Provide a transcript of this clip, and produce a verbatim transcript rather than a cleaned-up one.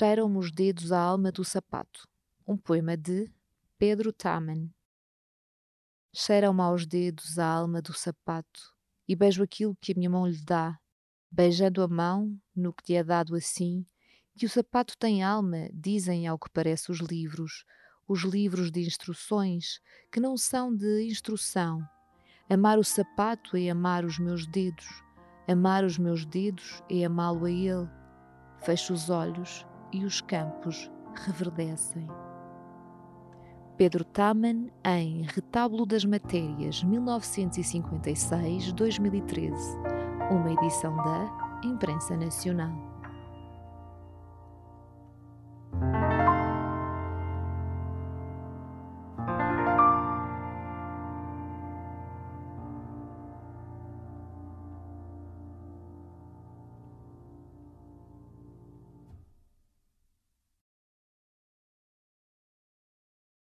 Cheiram-me os dedos a alma do sapato, um poema de Pedro Tamen. Cheiram-me aos dedos a alma do sapato, e beijo aquilo que a minha mão lhe dá, beijando a mão no que lhe é dado assim, que o sapato tem alma, dizem ao que parece os livros, os livros de instruções, que não são de instrução. Amar o sapato é amar os meus dedos, amar os meus dedos é amá-lo a ele. Fecho os olhos e os campos reverdecem. Pedro Tamen, em Retábulo das Matérias, mil novecentos e cinquenta e seis a dois mil e treze, uma edição da Imprensa Nacional.